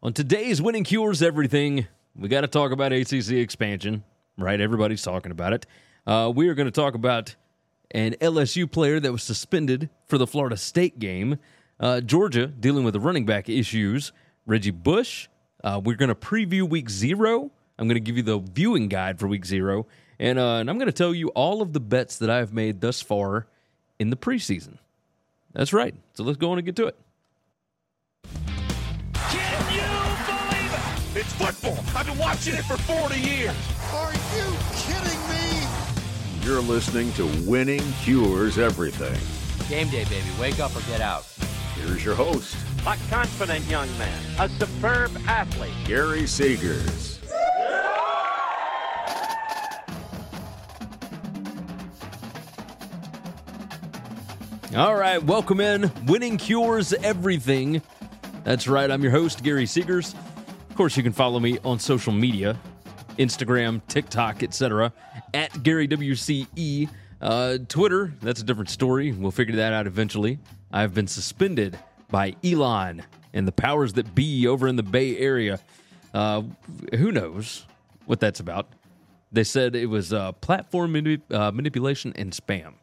On today's Winning Cures Everything, we got to talk about ACC expansion, right? Everybody's talking about it. We are going to talk about an LSU player that was suspended for the Florida State game. Georgia dealing with the running back issues. Reggie Bush. We're going to preview week 0. I'm going to give you the viewing guide for week 0. And I'm going to tell you all of the bets that I've made thus far in the preseason. That's right. So let's go on and get to it. It's football. I've been watching it for 40 years. Are you kidding me? You're listening to Winning Cures Everything. Game day, baby. Wake up or get out. Here's your host. A confident young man. A superb athlete. Gary Seegers. All right. Welcome in. Winning Cures Everything. That's right. I'm your host, Gary Seegers. Of course, you can follow me on social media, Instagram, TikTok, etc. at Gary WCE. Twitter, that's a different story. We'll figure that out eventually. I've been suspended by Elon and the powers that be over in the Bay Area. Who knows what that's about? They said it was platform manipulation and spam.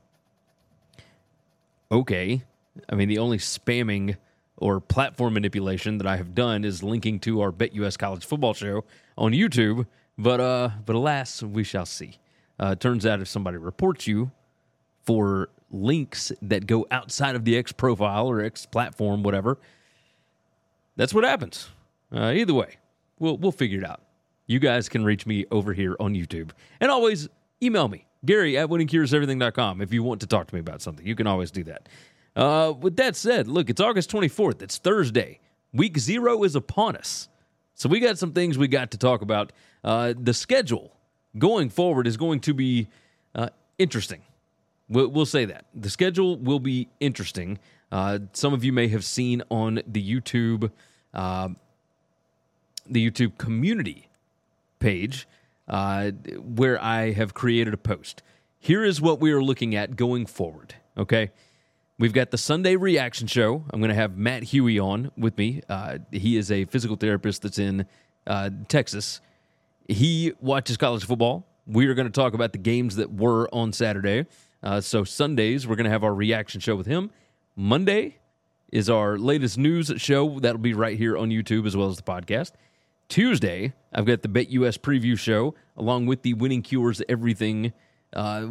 Okay. I mean, the only spamming or platform manipulation that I have done is linking to our BetUS college football show on YouTube. But alas, we shall see. Turns out if somebody reports you for links that go outside of the X profile or X platform, whatever, that's what happens. Either way, we'll figure it out. You guys can reach me over here on YouTube. And always email me, Gary at winningcureseverything.com, if you want to talk to me about something. You can always do that. With that said, look, it's August 24th. It's Thursday. Week 0 is upon us. So we got some things we got to talk about. The schedule going forward is going to be interesting. We'll say that. The schedule will be interesting. Some of you may have seen on the YouTube community page where I have created a post. Here is what we are looking at going forward, okay? We've got the Sunday Reaction Show. I'm going to have Matt Huey on with me. He is a physical therapist that's in Texas. He watches college football. We are going to talk about the games that were on Saturday. So Sundays, we're going to have our reaction show with him. Monday is our latest news show. That'll be right here on YouTube as well as the podcast. Tuesday, I've got the BetUS preview show along with the Winning Cures Everything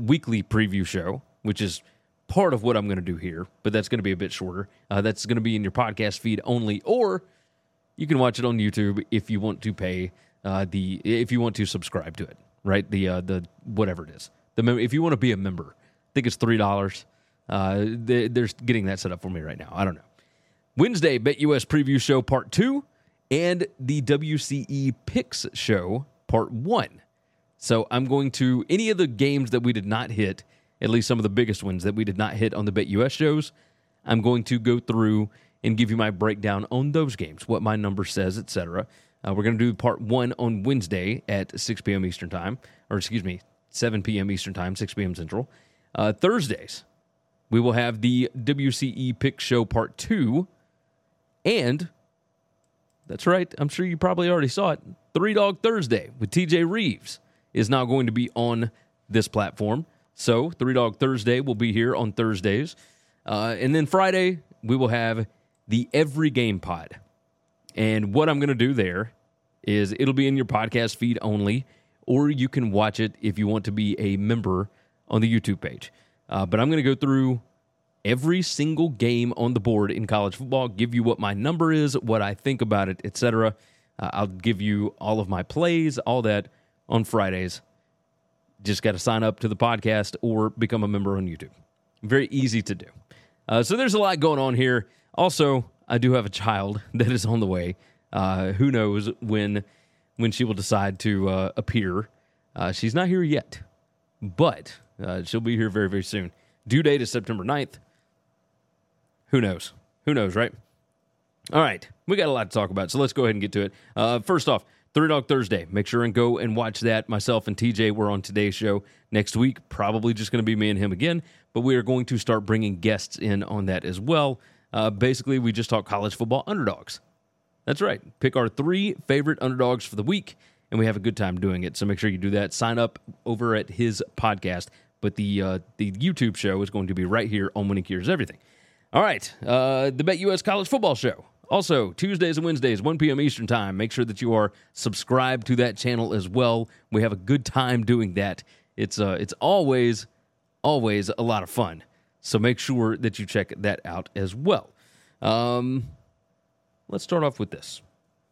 weekly preview show, which is part of what I'm going to do here, but that's going to be a bit shorter. That's going to be in your podcast feed only, or you can watch it on YouTube if you want to pay if you want to subscribe to it, right? The whatever it is. If you want to be a member, I think it's $3. They're getting that set up for me right now. I don't know. Wednesday, BetUS Preview Show Part 2 and the WCE Picks Show Part 1. So I'm going to any of the games that we did not hit, at least some of the biggest ones that we did not hit on the BetUS shows, I'm going to go through and give you my breakdown on those games, what my number says, etc. We're going to do part 1 on Wednesday at 6 p.m. Eastern Time, or excuse me, 7 p.m. Eastern Time, 6 p.m. Central. Thursdays, we will have the WCE Pick Show Part 2, and that's right, I'm sure you probably already saw it, Three Dog Thursday with TJ Reeves is now going to be on this platform. So, Three Dog Thursday will be here on Thursdays. And then Friday, we will have the Every Game Pod. And what I'm going to do there is it'll be in your podcast feed only, or you can watch it if you want to be a member on the YouTube page. But I'm going to go through every single game on the board in college football, give you what my number is, what I think about it, etc. I'll give you all of my plays, all that on Fridays. Just got to sign up to the podcast or become a member on YouTube. Very easy to do. So there's a lot going on here. Also, I do have a child that is on the way. Who knows when she will decide to appear. She's not here yet, but she'll be here very, very soon. Due date is September 9th. Who knows? Who knows, right? All right. We got a lot to talk about, so let's go ahead and get to it. First off, Three Dog Thursday. Make sure and go and watch that. Myself and TJ were on today's show. Next week, probably just going to be me and him again, but we are going to start bringing guests in on that as well. Basically, we just talk college football underdogs. That's right. Pick our three favorite underdogs for the week, and we have a good time doing it. So make sure you do that. Sign up over at his podcast. But the YouTube show is going to be right here on Winning Cures Everything. All right. The BetUS College Football Show. Also, Tuesdays and Wednesdays, 1 p.m. Eastern Time. Make sure that you are subscribed to that channel as well. We have a good time doing that. It's always a lot of fun. So make sure that you check that out as well. Let's start off with this.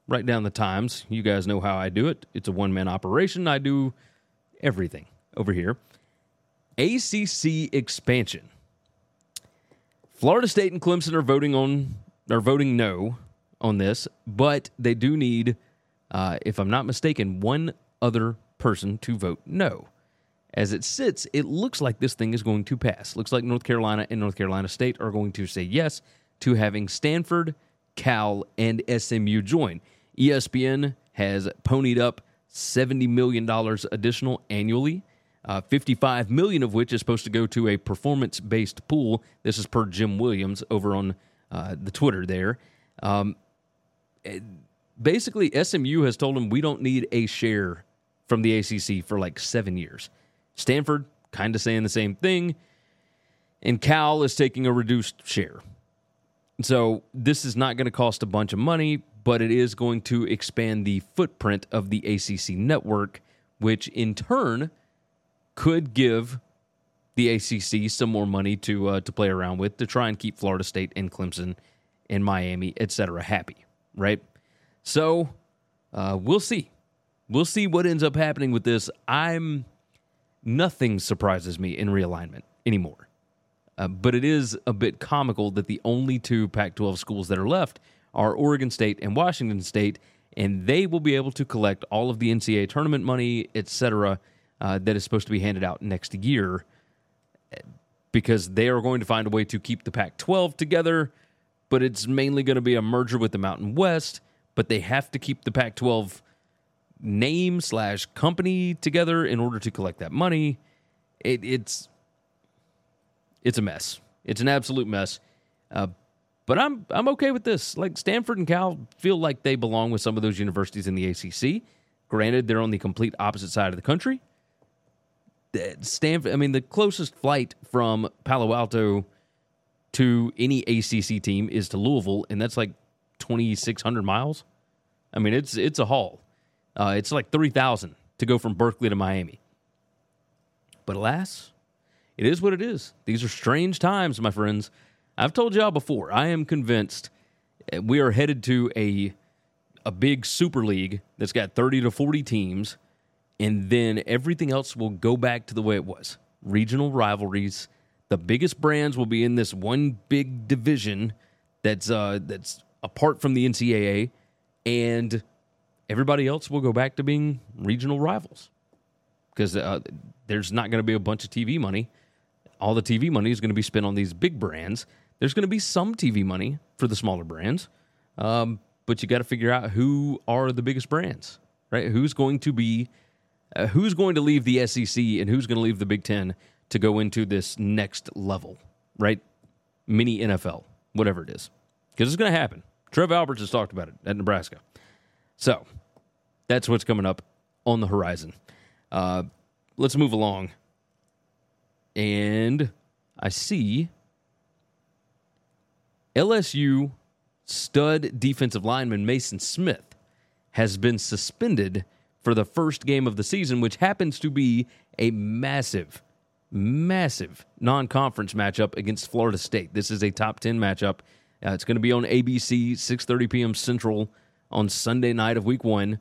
Write down the times. You guys know how I do it. It's a one-man operation. I do everything over here. ACC expansion. Florida State and Clemson are voting no on this, but they do need, if I'm not mistaken, one other person to vote no. As it sits, it looks like this thing is going to pass. Looks like North Carolina and North Carolina State are going to say yes to having Stanford, Cal, and SMU join. ESPN has ponied up $70 million additional annually, $55 million of which is supposed to go to a performance-based pool. This is per Jim Williams over on the Twitter there. Basically, SMU has told them we don't need a share from the ACC for like 7 years. Stanford kind of saying the same thing, and Cal is taking a reduced share. So this is not going to cost a bunch of money, but it is going to expand the footprint of the ACC network, which in turn could give the ACC some more money to play around with to try and keep Florida State and Clemson and Miami, et cetera, happy, right? So we'll see. We'll see what ends up happening with this. Nothing surprises me in realignment anymore. But it is a bit comical that the only two Pac-12 schools that are left are Oregon State and Washington State, and they will be able to collect all of the NCAA tournament money, et cetera, that is supposed to be handed out next year because they are going to find a way to keep the Pac-12 together, but it's mainly going to be a merger with the Mountain West, but they have to keep the Pac-12 name/company together in order to collect that money. It's a mess. It's an absolute mess. But I'm okay with this. Like Stanford and Cal feel like they belong with some of those universities in the ACC. Granted, they're on the complete opposite side of the country. Stanford, I mean, the closest flight from Palo Alto to any ACC team is to Louisville, and that's like 2,600 miles. I mean, it's a haul. It's like 3,000 to go from Berkeley to Miami. But alas, it is what it is. These are strange times, my friends. I've told y'all before, I am convinced we are headed to a big super league that's got 30 to 40 teams, and then everything else will go back to the way it was. Regional rivalries. The biggest brands will be in this one big division that's apart from the NCAA, and everybody else will go back to being regional rivals because there's not going to be a bunch of TV money. All the TV money is going to be spent on these big brands. There's going to be some TV money for the smaller brands, but you got to figure out who are the biggest brands, right? Who's going to leave the SEC and who's going to leave the Big Ten to go into this next level, right? Mini NFL, whatever it is, because it's going to happen. Trev Alberts has talked about it at Nebraska. So that's what's coming up on the horizon. Let's move along. And I see LSU stud defensive lineman Maason Smith has been suspended for the first game of the season, which happens to be a massive, massive non-conference matchup against Florida State. This is a top 10 matchup. It's going to be on ABC, 6:30 p.m. Central on Sunday night of week one.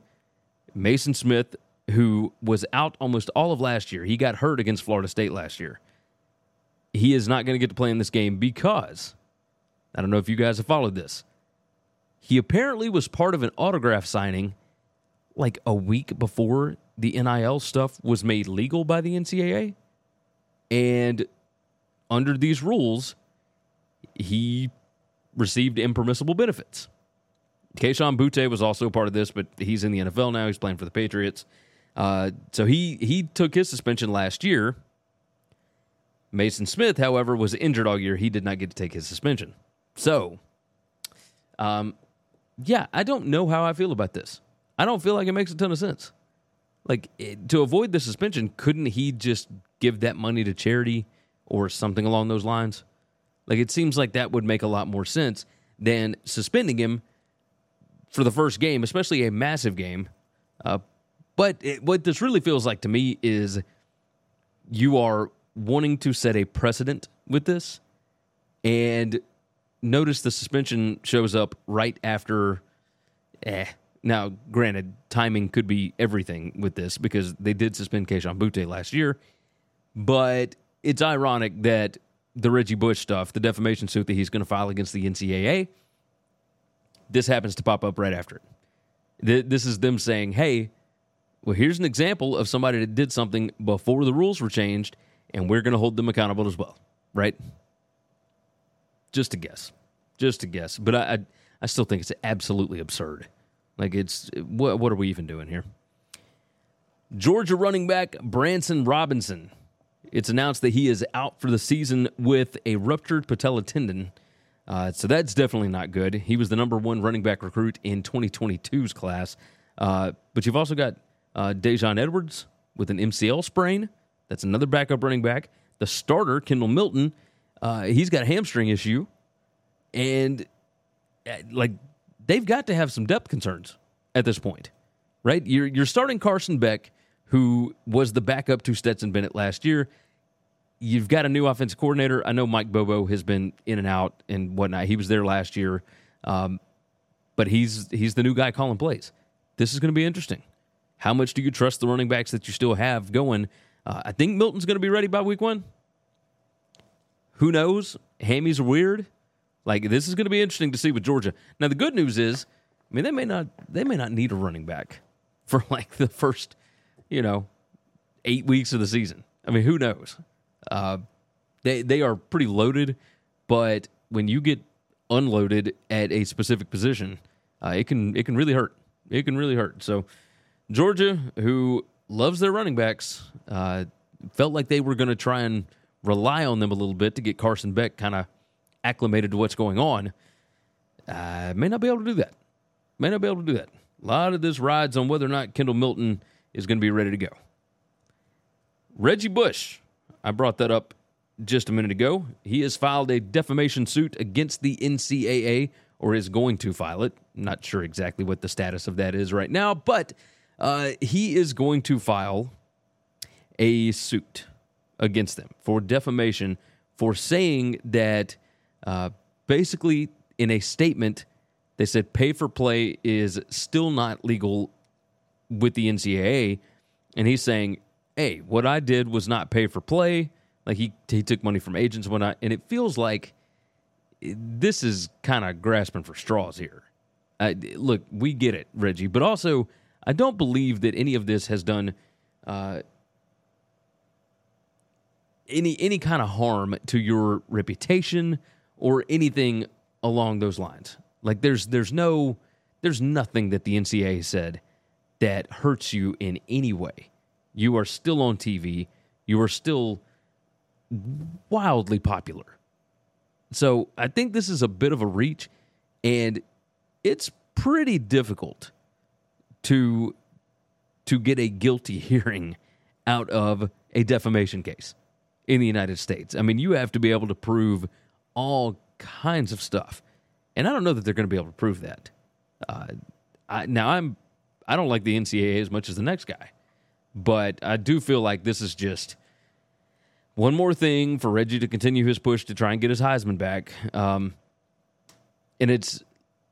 Maason Smith, who was out almost all of last year, he got hurt against Florida State last year. He is not going to get to play in this game because, I don't know if you guys have followed this, he apparently was part of an autograph signing like a week before the NIL stuff was made legal by the NCAA. And under these rules, he received impermissible benefits. Keyshawn Boutte was also part of this, but he's in the NFL now. He's playing for the Patriots. So he took his suspension last year. Maason Smith, however, was injured all year. He did not get to take his suspension. So yeah, I don't know how I feel about this. I don't feel like it makes a ton of sense. Like, to avoid the suspension, couldn't he just give that money to charity or something along those lines? Like, it seems like that would make a lot more sense than suspending him for the first game, especially a massive game. But what this really feels like to me is you are wanting to set a precedent with this. And notice the suspension shows up right after. Now, granted, timing could be everything with this because they did suspend Keyshawn Boutte last year. But it's ironic that the Reggie Bush stuff, the defamation suit that he's going to file against the NCAA, this happens to pop up right after it. This is them saying, hey, well, here's an example of somebody that did something before the rules were changed, and we're going to hold them accountable as well, right? Just a guess. But I still think it's absolutely absurd. Like, what are we even doing here? Georgia running back Branson Robinson. It's announced that he is out for the season with a ruptured patella tendon. So that's definitely not good. He was the number one running back recruit in 2022's class. But you've also got Dajon Edwards with an MCL sprain. That's another backup running back. The starter, Kendall Milton, he's got a hamstring issue. And, they've got to have some depth concerns at this point, right? You're starting Carson Beck, who was the backup to Stetson Bennett last year. You've got a new offensive coordinator. I know Mike Bobo has been in and out and whatnot. He was there last year, but he's the new guy calling plays. This is going to be interesting. How much do you trust the running backs that you still have going? I think Milton's going to be ready by week one. Who knows? Hammies are weird. Like, this is going to be interesting to see with Georgia. Now, the good news is, I mean, they may not need a running back for, like, the first, 8 weeks of the season. I mean, who knows? They are pretty loaded, but when you get unloaded at a specific position, it can really hurt. It can really hurt. So, Georgia, who loves their running backs, felt like they were going to try and rely on them a little bit to get Carson Beck kind of acclimated to what's going on. May not be able to do that. A lot of this rides on whether or not Kendall Milton is going to be ready to go. Reggie Bush, I brought that up just a minute ago. He has filed a defamation suit against the NCAA, or is going to file it. I'm not sure exactly what the status of that is right now, but he is going to file a suit against them for defamation for saying that basically, in a statement, they said pay for play is still not legal with the NCAA. And he's saying, hey, what I did was not pay for play. Like, he took money from agents and whatnot. And it feels like this is kind of grasping for straws here. Look, we get it, Reggie. But also, I don't believe that any of this has done any kind of harm to your reputation or anything along those lines. Like, there's nothing that the NCAA said that hurts you in any way. You are still on TV. You are still wildly popular. So I think this is a bit of a reach, and it's pretty difficult to get a guilty hearing out of a defamation case in the United States. I mean, you have to be able to prove all kinds of stuff, and I don't know that they're going to be able to prove that. I don't like the NCAA as much as the next guy, but I do feel like this is just one more thing for Reggie to continue his push to try and get his Heisman back. And it's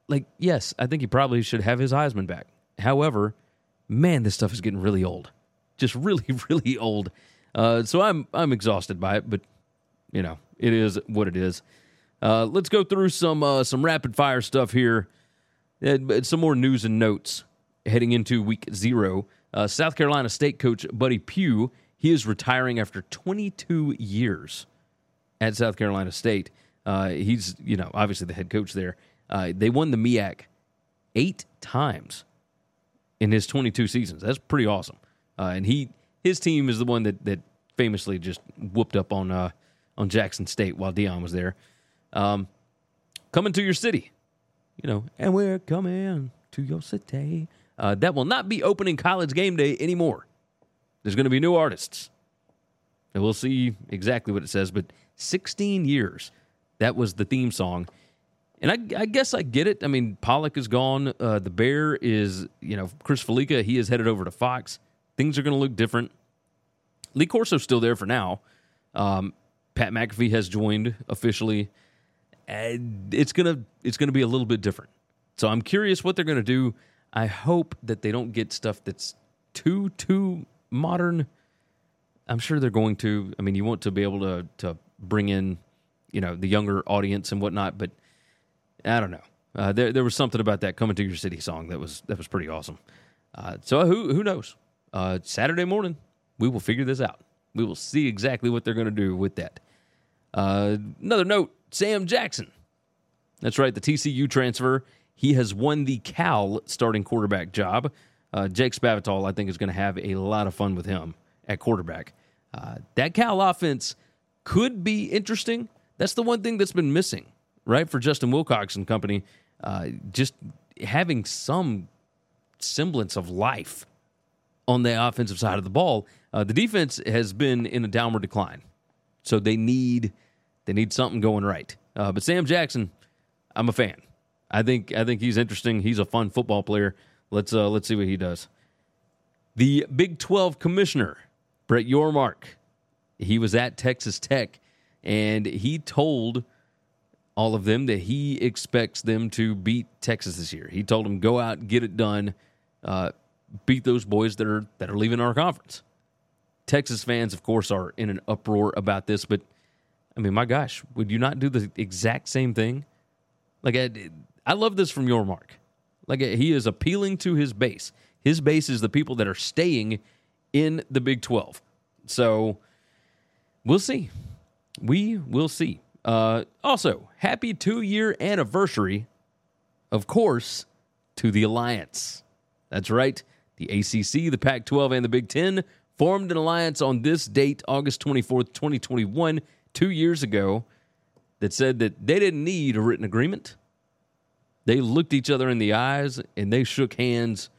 like, yes, I think he probably should have his Heisman back. However, man, this stuff is getting really old, just really, really old. So I'm exhausted by it, but it is what it is. Let's go through some rapid-fire stuff here. Some more news and notes heading into Week 0. South Carolina State coach Buddy Pugh, he is retiring after 22 years at South Carolina State. He's, obviously the head coach there. They won the MEAC 8 times in his 22 seasons. That's pretty awesome. And his team is the one that famously just whooped up on Jackson State while Dion was there. Coming to your city, you know, and we're coming to your city. That will not be opening College Game Day anymore. There's going to be new artists. And we'll see exactly what it says, but 16 years, that was the theme song. And I guess I get it. I mean, Pollock is gone. The Bear is, you know, Chris Felica, he is headed over to Fox. Things are going to look different. Lee Corso's still there for now. Pat McAfee has joined officially. It's gonna be a little bit different. So I'm curious what they're going to do. I hope that they don't get stuff that's too modern. I'm sure they're going to. I mean, you want to be able to bring in, you know, the younger audience and whatnot, but I don't know. There was something about that Coming to Your City song that was pretty awesome. So who knows? Saturday morning, we will figure this out. We will see exactly what they're going to do with that. Another note, Sam Jackson. That's right, the TCU transfer. He has won the Cal starting quarterback job. Jake Spavital, I think, is going to have a lot of fun with him at quarterback. That Cal offense could be interesting. That's the one thing that's been missing, right, for Justin Wilcox and company, just having some semblance of life on the offensive side of the ball. The defense has been in a downward decline, so they need something going right. But Sam Jackson, I'm a fan. I think he's interesting. He's a fun football player. Let's see what he does. The Big 12 commissioner, Brett Yormark, he was at Texas Tech, and he told all of them that he expects them to beat Texas this year. He told them, go out, get it done, beat those boys that are leaving our conference. Texas fans, of course, are in an uproar about this, but, I mean, my gosh, would you not do the exact same thing? Like, I love this from Yormark. Like, he is appealing to his base. His base is the people that are staying in the Big 12. So, we'll see. We will see. Also, happy 2-year anniversary, of course, to the Alliance. That's right. The ACC, the Pac-12, and the Big 10 formed an alliance on this date, August 24th, 2021, 2 years ago, that said that they didn't need a written agreement. They looked each other in the eyes, and they shook hands,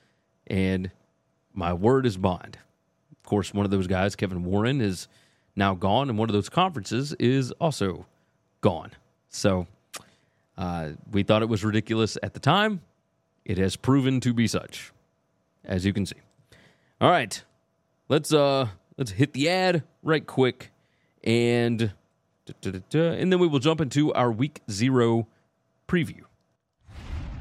and my word is bond. Of course, one of those guys, Kevin Warren, is now gone, and one of those conferences is also gone. So we thought it was ridiculous at the time. It has proven to be such, as you can see. All right, let's hit the ad right quick, and then we will jump into our Week 0 preview.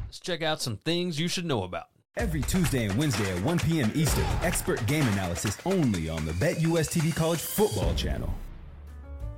Let's check out some things you should know about. Every Tuesday and Wednesday at 1 p.m. Eastern, expert game analysis only on the BetUS TV College Football Channel.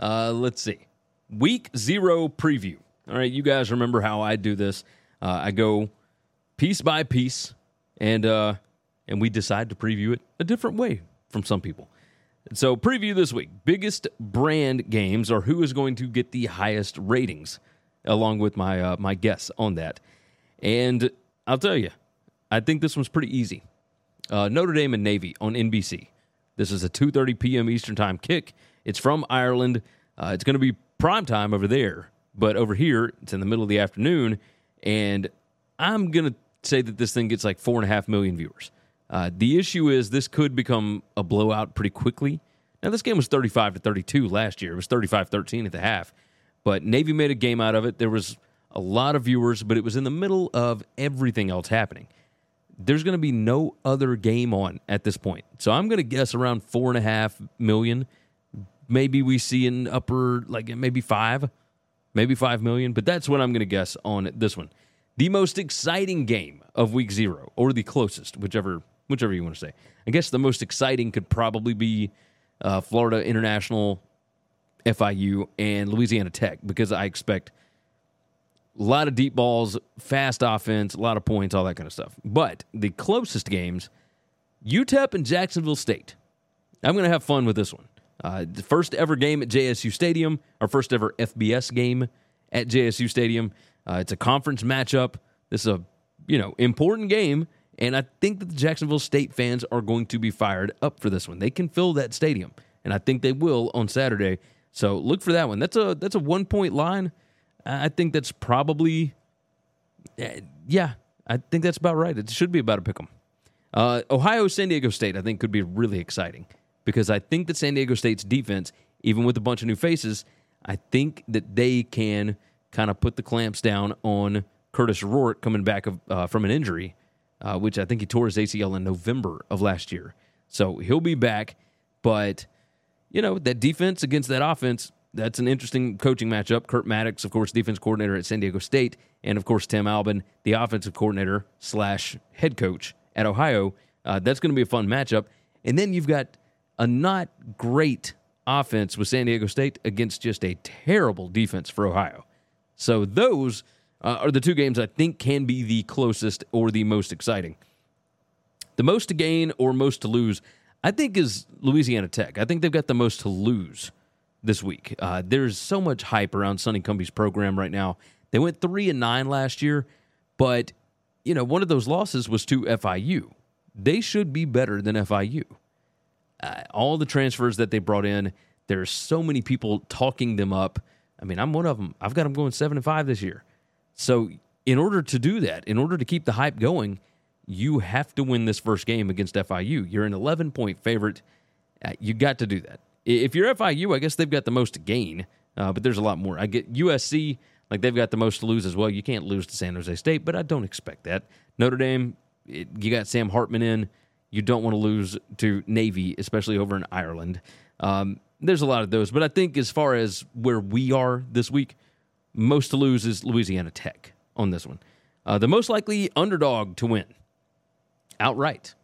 Let's see. Week 0 preview. All right, you guys remember how I do this. I go piece by piece, and we decide to preview it a different way from some people. So preview this week. Biggest brand games are who is going to get the highest ratings, along with my guess on that. And I'll tell you, I think this one's pretty easy. Notre Dame and Navy on NBC. This is a 2:30 p.m. Eastern time kick. It's from Ireland. It's going to be prime time over there, but over here, it's in the middle of the afternoon, and I'm going to say that this thing gets like 4.5 million viewers. The issue is this could become a blowout pretty quickly. Now, this game was 35-32 last year. It was 35-13 at the half. But Navy made a game out of it. There was a lot of viewers, but it was in the middle of everything else happening. There's going to be no other game on at this point. So I'm going to guess around 4.5 million. Maybe we see an upper, like maybe 5 million. But that's what I'm going to guess on this one. The most exciting game of Week 0, or the closest, whichever you want to say. I guess the most exciting could probably be Florida International, FIU, and Louisiana Tech, because I expect A lot of deep balls, fast offense, a lot of points, all that kind of stuff. But the closest games, UTEP and Jacksonville State. I'm going to have fun with this one. The first ever game at JSU Stadium, our first ever FBS game at JSU Stadium. It's a conference matchup. This is a, you know, important game, and I think that the Jacksonville State fans are going to be fired up for this one. They can fill that stadium, and I think they will on Saturday. So look for that one. That's a 1-point line. I think that's probably, yeah, I think that's about right. It should be about a pick 'em. Ohio, San Diego State, I think could be really exciting because I think that San Diego State's defense, even with a bunch of new faces, I think that they can kind of put the clamps down on Curtis Roark coming back from an injury, which I think he tore his ACL in November of last year. So he'll be back, but, you know, that defense against that offense, that's an interesting coaching matchup. Kurt Mattix, of course, defense coordinator at San Diego State, and, of course, Tim Albin, the offensive coordinator / head coach at Ohio. That's going to be a fun matchup. And then you've got a not great offense with San Diego State against just a terrible defense for Ohio. So those are the two games I think can be the closest or the most exciting. The most to gain or most to lose, I think, is Louisiana Tech. I think they've got the most to lose this week. There's so much hype around Sonny Cumbie's program right now. They went 3-9 last year, but you know, one of those losses was to FIU. They should be better than FIU. All the transfers that they brought in, there's so many people talking them up. I mean, I'm one of them. I've got them going 7-5 this year. So in order to do that, in order to keep the hype going, you have to win this first game against FIU. You're an 11-point favorite. You got to do that. If you're FIU, I guess they've got the most to gain, but there's a lot more. I get USC, like they've got the most to lose as well. You can't lose to San Jose State, but I don't expect that. Notre Dame, you got Sam Hartman in. You don't want to lose to Navy, especially over in Ireland. There's a lot of those, but I think as far as where we are this week, most to lose is Louisiana Tech on this one. The most likely underdog to win outright,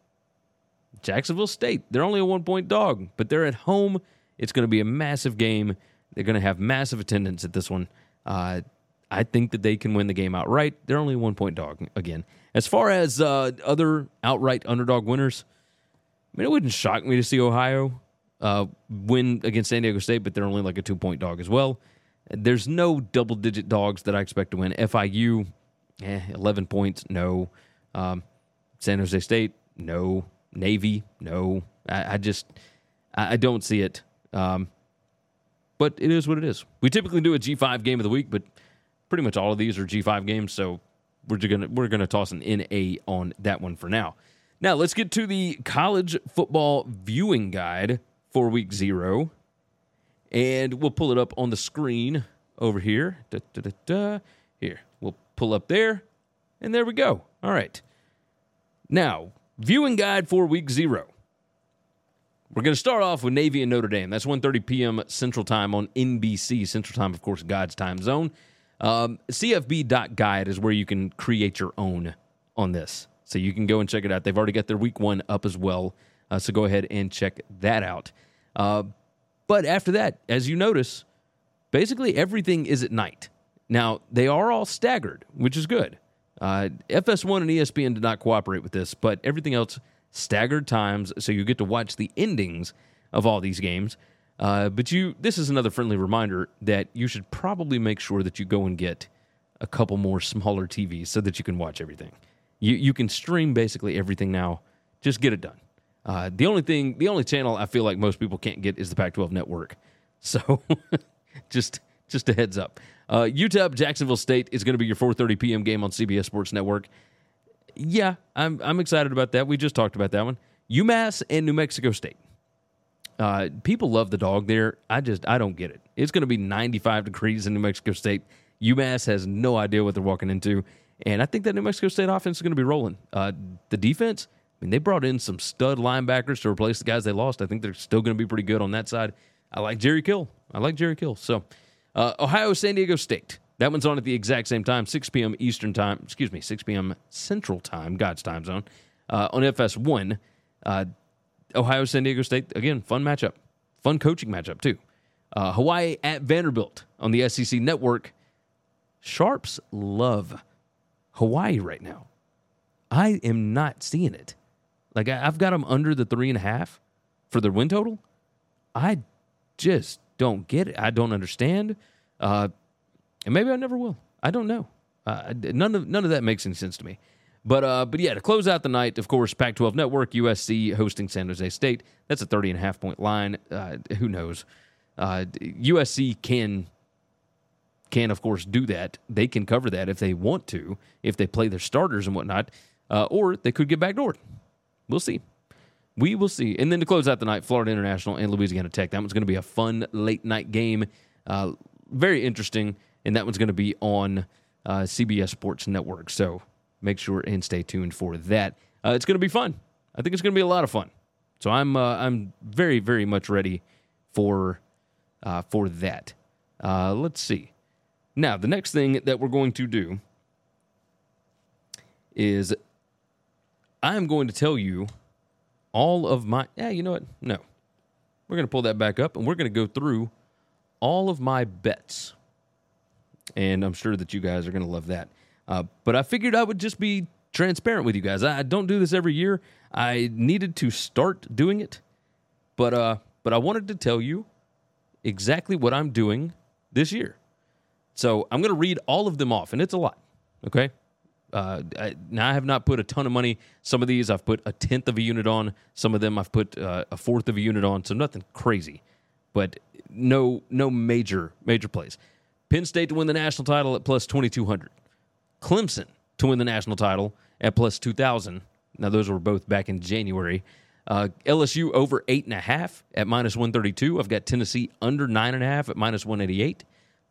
Jacksonville State. They're only a 1-point dog, but they're at home. It's going to be a massive game. They're going to have massive attendance at this one. I think that they can win the game outright. They're only a 1-point dog again. As far as other outright underdog winners, I mean, it wouldn't shock me to see Ohio win against San Diego State, but they're only like a 2-point dog as well. There's no double-digit dogs that I expect to win. FIU, 11 points, no. San Jose State, no. Navy, no. I don't see it. But it is what it is. We typically do a G5 game of the week, but pretty much all of these are G5 games, so we're gonna toss an NA on that one for now. Now let's get to the college football viewing guide for week 0, and we'll pull it up on the screen over here. Here, we'll pull up there, and there we go. All right. Now, viewing guide for week 0. We're going to start off with Navy and Notre Dame. That's 1:30 p.m. Central Time on NBC. Central Time, of course, God's time zone. CFB.guide is where you can create your own on this. So you can go and check it out. They've already got their week 1 up as well. So go ahead and check that out. But after that, as you notice, basically everything is at night. Now, they are all staggered, which is good. FS1 and ESPN did not cooperate with this, but everything else staggered times, so you get to watch the endings of all these games. This is another friendly reminder that you should probably make sure that you go and get a couple more smaller TVs so that you can watch everything. You can stream basically everything now. Just get it done. The only channel I feel like most people can't get is the Pac-12 network. So just a heads up. UTEP, Jacksonville State is going to be your 4:30 p.m. game on CBS Sports Network. Yeah, I'm excited about that. We just talked about that one. UMass and New Mexico State. People love the dog there. I don't get it. It's going to be 95 degrees in New Mexico State. UMass has no idea what they're walking into. And I think that New Mexico State offense is going to be rolling. The defense, I mean, they brought in some stud linebackers to replace the guys they lost. I think they're still going to be pretty good on that side. I like Jerry Kill. So, Ohio, San Diego State. That one's on at the exact same time, 6 p.m. Eastern time. 6 p.m. Central time, God's time zone, on FS1. Ohio, San Diego State, again, fun matchup. Fun coaching matchup, too. Hawaii at Vanderbilt on the SEC Network. Sharps love Hawaii right now. I am not seeing it. Like, I've got them under the 3.5 for their win total. I just don't get it. I don't understand. And maybe I never will. I don't know. None of that makes any sense to me. But yeah, to close out the night, of course, Pac-12 Network, USC hosting San Jose State. That's a 30.5-point line. Who knows? USC can, of course, do that. They can cover that if they want to, if they play their starters and whatnot. Or they could get backdoored. We'll see. We will see. And then to close out the night, Florida International and Louisiana Tech. That one's going to be a fun late-night game. Very interesting. And that one's going to be on CBS Sports Network. So make sure and stay tuned for that. It's going to be fun. I think it's going to be a lot of fun. So I'm very, very much ready for that. Let's see. Now, the next thing that we're going to do is I'm going to tell you all of my... Yeah, you know what? No. We're going to pull that back up, and we're going to go through all of my bets. And I'm sure that you guys are going to love that. But I figured I would just be transparent with you guys. I don't do this every year. I needed to start doing it. But I wanted to tell you exactly what I'm doing this year. So I'm going to read all of them off, and it's a lot, okay? Now, I have not put a ton of money. Some of these I've put 1/10 of a unit on. Some of them I've put 1/4 of a unit on, so nothing crazy. But no major plays. Penn State to win the national title at plus 2,200. Clemson to win the national title at plus 2,000. Now, those were both back in January. LSU over 8.5 at minus 132. I've got Tennessee under 9.5 at minus 188.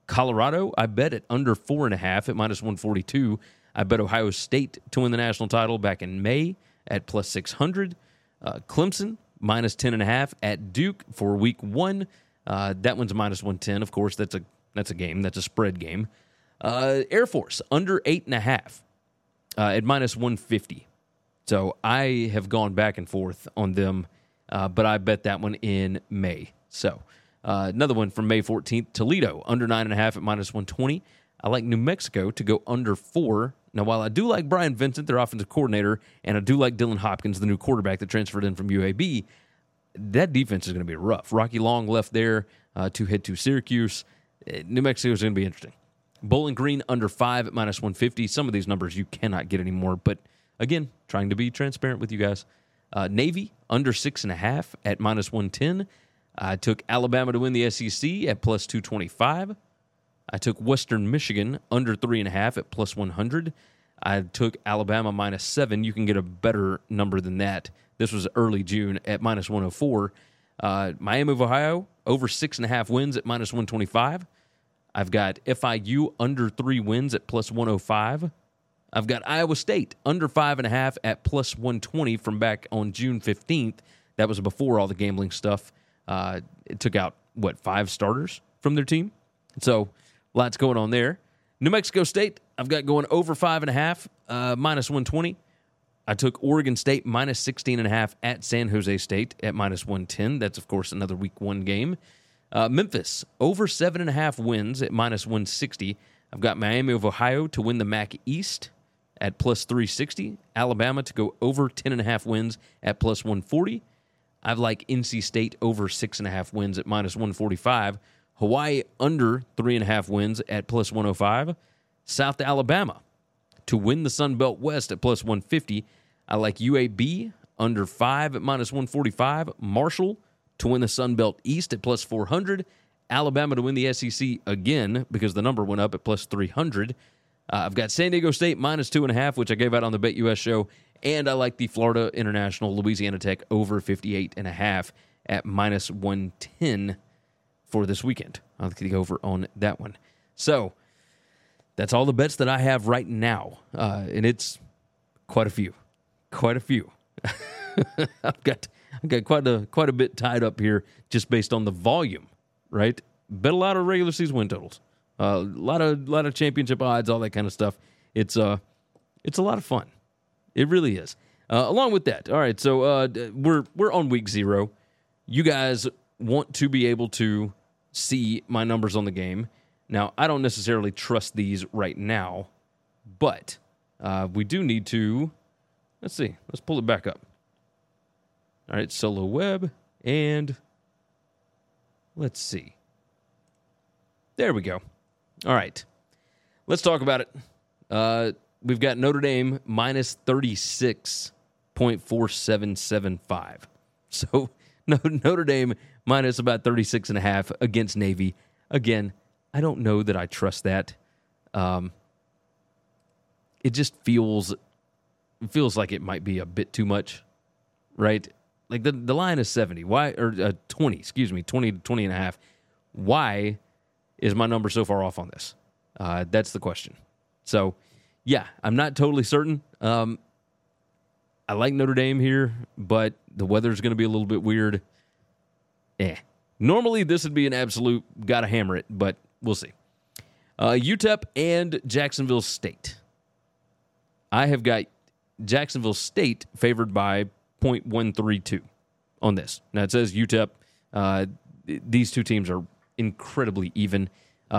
Colorado, I bet at under 4.5 at minus 142. I bet Ohio State to win the national title back in May at plus 600. Clemson, minus 10.5 at Duke for week one. That one's minus 110. Of course, that's a game. That's a spread game. Air Force, under 8.5 at minus 150. So I have gone back and forth on them, but I bet that one in May. So another one from May 14th, Toledo, under 9.5 at minus 120. I like New Mexico to go under 4. Now, while I do like Brian Vincent, their offensive coordinator, and I do like Dylan Hopkins, the new quarterback that transferred in from UAB, that defense is going to be rough. Rocky Long left there to head to Syracuse. New Mexico is going to be interesting. Bowling Green under 5 at minus 150. Some of these numbers you cannot get anymore, but again, trying to be transparent with you guys. Navy under 6.5 at minus 110. I took Alabama to win the SEC at plus 225. I took Western Michigan under 3.5 at plus 100. I took Alabama minus 7. You can get a better number than that. This was early June at minus 104. Miami of Ohio over 6.5 wins at minus 125. I've got FIU under 3 wins at plus 105. I've got Iowa State under 5.5 at plus 120 from back on June 15th. That was before all the gambling stuff. It took out, 5 starters from their team? So... lots going on there. New Mexico State, I've got going over 5.5, minus 120. I took Oregon State minus 16.5 at San Jose State at minus 110. That's, of course, another week one game. Memphis, over 7.5 wins at minus 160. I've got Miami of Ohio to win the MAC East at plus 360. Alabama to go over 10.5 wins at plus 140. I've like NC State over 6.5 wins at minus 145. Hawaii under 3.5 wins at plus 105. South Alabama to win the Sun Belt West at plus 150. I like UAB under 5 at minus 145. Marshall to win the Sun Belt East at plus 400. Alabama to win the SEC again because the number went up at plus 300. I've got San Diego State minus 2.5, which I gave out on the BetUS show. And I like the Florida International Louisiana Tech over 58.5 at minus 110. For this weekend. I'll get over on that one. So that's all the bets that I have right now. And it's quite a few. Quite a few. I've got quite a bit tied up here just based on the volume, right? Bet a lot of regular season win totals. A lot of championship odds, all that kind of stuff. It's a lot of fun. It really is. Along with that, all right, so we're on week 0. You guys want to be able to see my numbers on the game. Now, I don't necessarily trust these right now, but we do need to, let's see, let's pull it back up. All right, Solo Web, and let's see. There we go. All right, let's talk about it. We've got Notre Dame minus 36.4775. So Notre Dame minus about 36.5 against Navy. Again, I don't know that I trust that. It just feels like it might be a bit too much, right? Like the line is 70. Why, or 20? Excuse me, 20 to 20.5. Why is my number so far off on this? That's the question. So, yeah, I'm not totally certain. I like Notre Dame here, but the weather's going to be a little bit weird. Normally, this would be an absolute gotta hammer it, but we'll see. UTEP and Jacksonville State. I have got Jacksonville State favored by 0.132 on this. Now, it says UTEP. These two teams are incredibly even.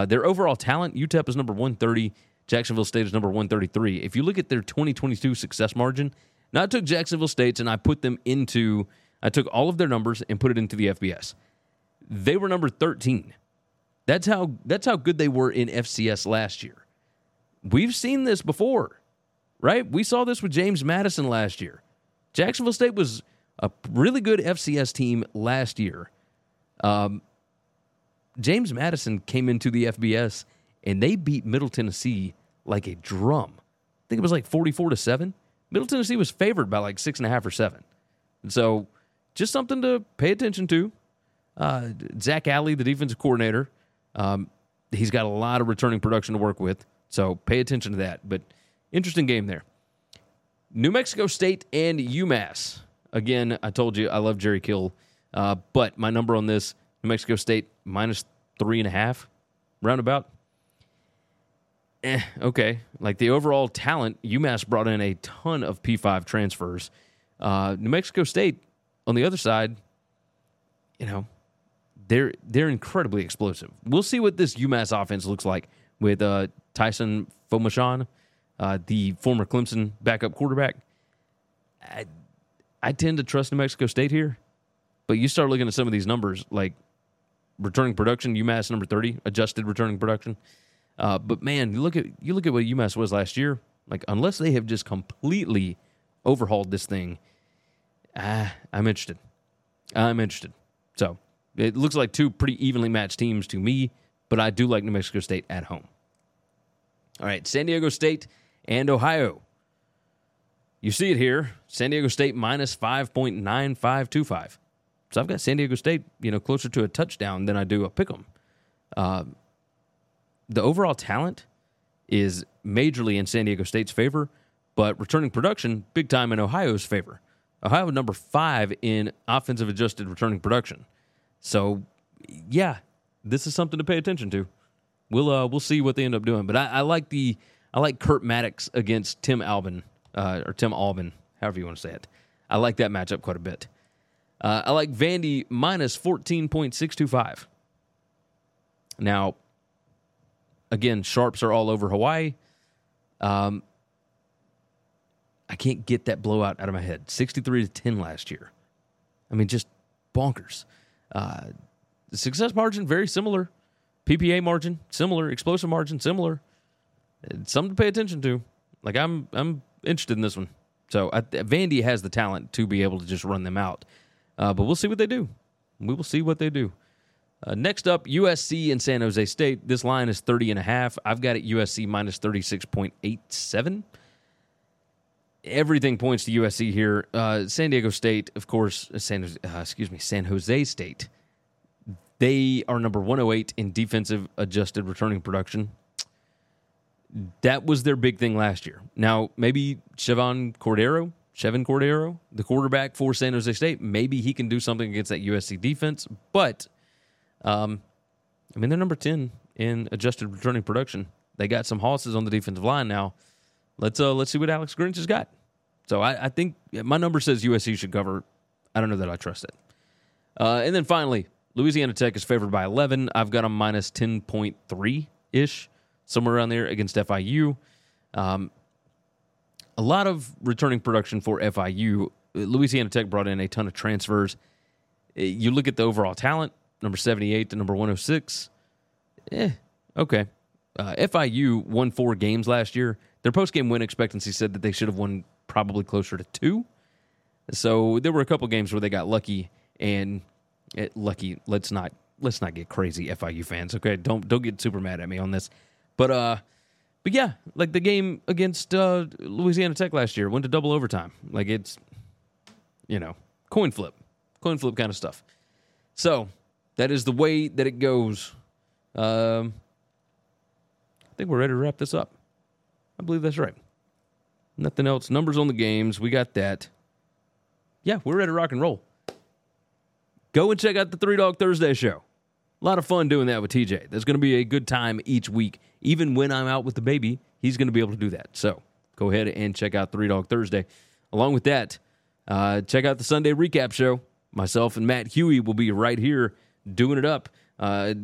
Their overall talent, UTEP is number 130. Jacksonville State is number 133. If you look at their 2022 success margin, now I took Jacksonville State's and I put them into, I took all of their numbers and put it into the FBS. They were number 13. That's how good they were in FCS last year. We've seen this before, right? We saw this with James Madison last year. Jacksonville State was a really good FCS team last year. James Madison came into the FBS and they beat Middle Tennessee like a drum. I think it was like 44-7. Middle Tennessee was favored by like 6.5 or 7. And so just something to pay attention to. Zach Alley, the defensive coordinator, he's got a lot of returning production to work with. So pay attention to that. But interesting game there. New Mexico State and UMass. Again, I told you I love Jerry Kill. But my number on this, New Mexico State minus 3.5, roundabout. Okay. Like the overall talent, UMass brought in a ton of P5 transfers. New Mexico State, on the other side, you know, they're incredibly explosive. We'll see what this UMass offense looks like with Tyson Fomashon, the former Clemson backup quarterback. I tend to trust New Mexico State here, but you start looking at some of these numbers, like returning production, UMass number 30, adjusted returning production. But man, you look at what UMass was last year. Like unless they have just completely overhauled this thing, I'm interested. So it looks like two pretty evenly matched teams to me, but I do like New Mexico State at home. All right, San Diego State and Ohio. You see it here. San Diego State minus 5.9525. So I've got San Diego State, closer to a touchdown than I do a pick'em. The overall talent is majorly in San Diego State's favor, but returning production, big time in Ohio's favor. Ohio number 5 in offensive adjusted returning production. So, yeah, this is something to pay attention to. We'll see what they end up doing. But I like Kurt Mattix against Tim Albin, or Tim Albin, however you want to say it. I like that matchup quite a bit. I like Vandy minus 14.625. Now, again, sharps are all over Hawaii. I can't get that blowout out of my head. 63-10 last year. I mean, just bonkers. The success margin, very similar. PPA margin, similar. Explosive margin, similar. It's something to pay attention to. Like, I'm interested in this one. So, Vandy has the talent to be able to just run them out. But we'll see what they do. We will see what they do. Next up, USC and San Jose State. This line is 30.5. I've got it USC minus 36.87. Everything points to USC here. San Diego State, of course, San Jose State. They are number 108 in defensive adjusted returning production. That was their big thing last year. Now, maybe Chevin Cordero, the quarterback for San Jose State, maybe he can do something against that USC defense, but... they're number 10 in adjusted returning production. They got some hosses on the defensive line now. Let's see what Alex Grinch has got. So I think my number says USC should cover. I don't know that I trust it. And then finally, Louisiana Tech is favored by 11. I've got them minus 10.3. ish, somewhere around there against FIU. A lot of returning production for FIU. Louisiana Tech brought in a ton of transfers. You look at the overall talent, number 78 to number 106. Okay. FIU won 4 games last year. Their post-game win expectancy said that they should have won probably closer to 2. So there were a couple games where they got lucky, and let's not get crazy, FIU fans. Okay, don't get super mad at me on this. But yeah, like the game against Louisiana Tech last year went to double overtime. Like it's, coin flip kind of stuff. So that is the way that it goes. I think we're ready to wrap this up. I believe that's right. Nothing else. Numbers on the games. We got that. Yeah, we're ready to rock and roll. Go and check out the Three Dog Thursday show. A lot of fun doing that with TJ. That's going to be a good time each week. Even when I'm out with the baby, he's going to be able to do that. So go ahead and check out Three Dog Thursday. Along with that, check out the Sunday recap show. Myself and Matt Huey will be right here doing it up.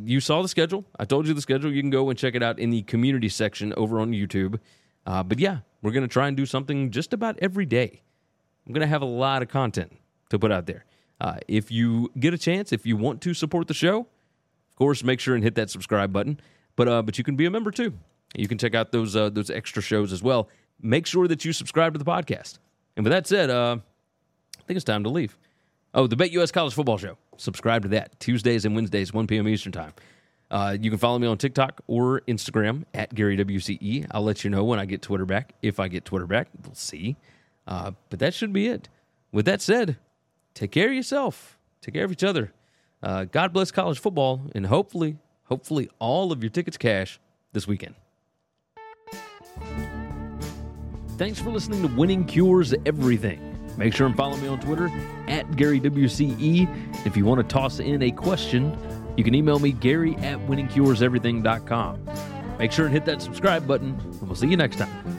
You saw the schedule. I told you the schedule. You can go and check it out in the community section over on YouTube. But yeah, we're going to try and do something just about every day. I'm going to have a lot of content to put out there. If you get a chance, if you want to support the show, of course, make sure and hit that subscribe button. But you can be a member too. You can check out those extra shows as well. Make sure that you subscribe to the podcast. And with that said, I think it's time to leave. Oh, the BetUS College Football Show. Subscribe to that. Tuesdays and Wednesdays, 1 p.m. Eastern Time. You can follow me on TikTok or Instagram at GaryWCE. I'll let you know when I get Twitter back. If I get Twitter back, we'll see. But that should be it. With that said, take care of yourself. Take care of each other. God bless college football, and hopefully all of your tickets cash this weekend. Thanks for listening to Winning Cures Everything. Make sure and follow me on Twitter at GaryWCE. If you want to toss in a question, you can email me, Gary@winningcureseverything.com. Make sure and hit that subscribe button, and we'll see you next time.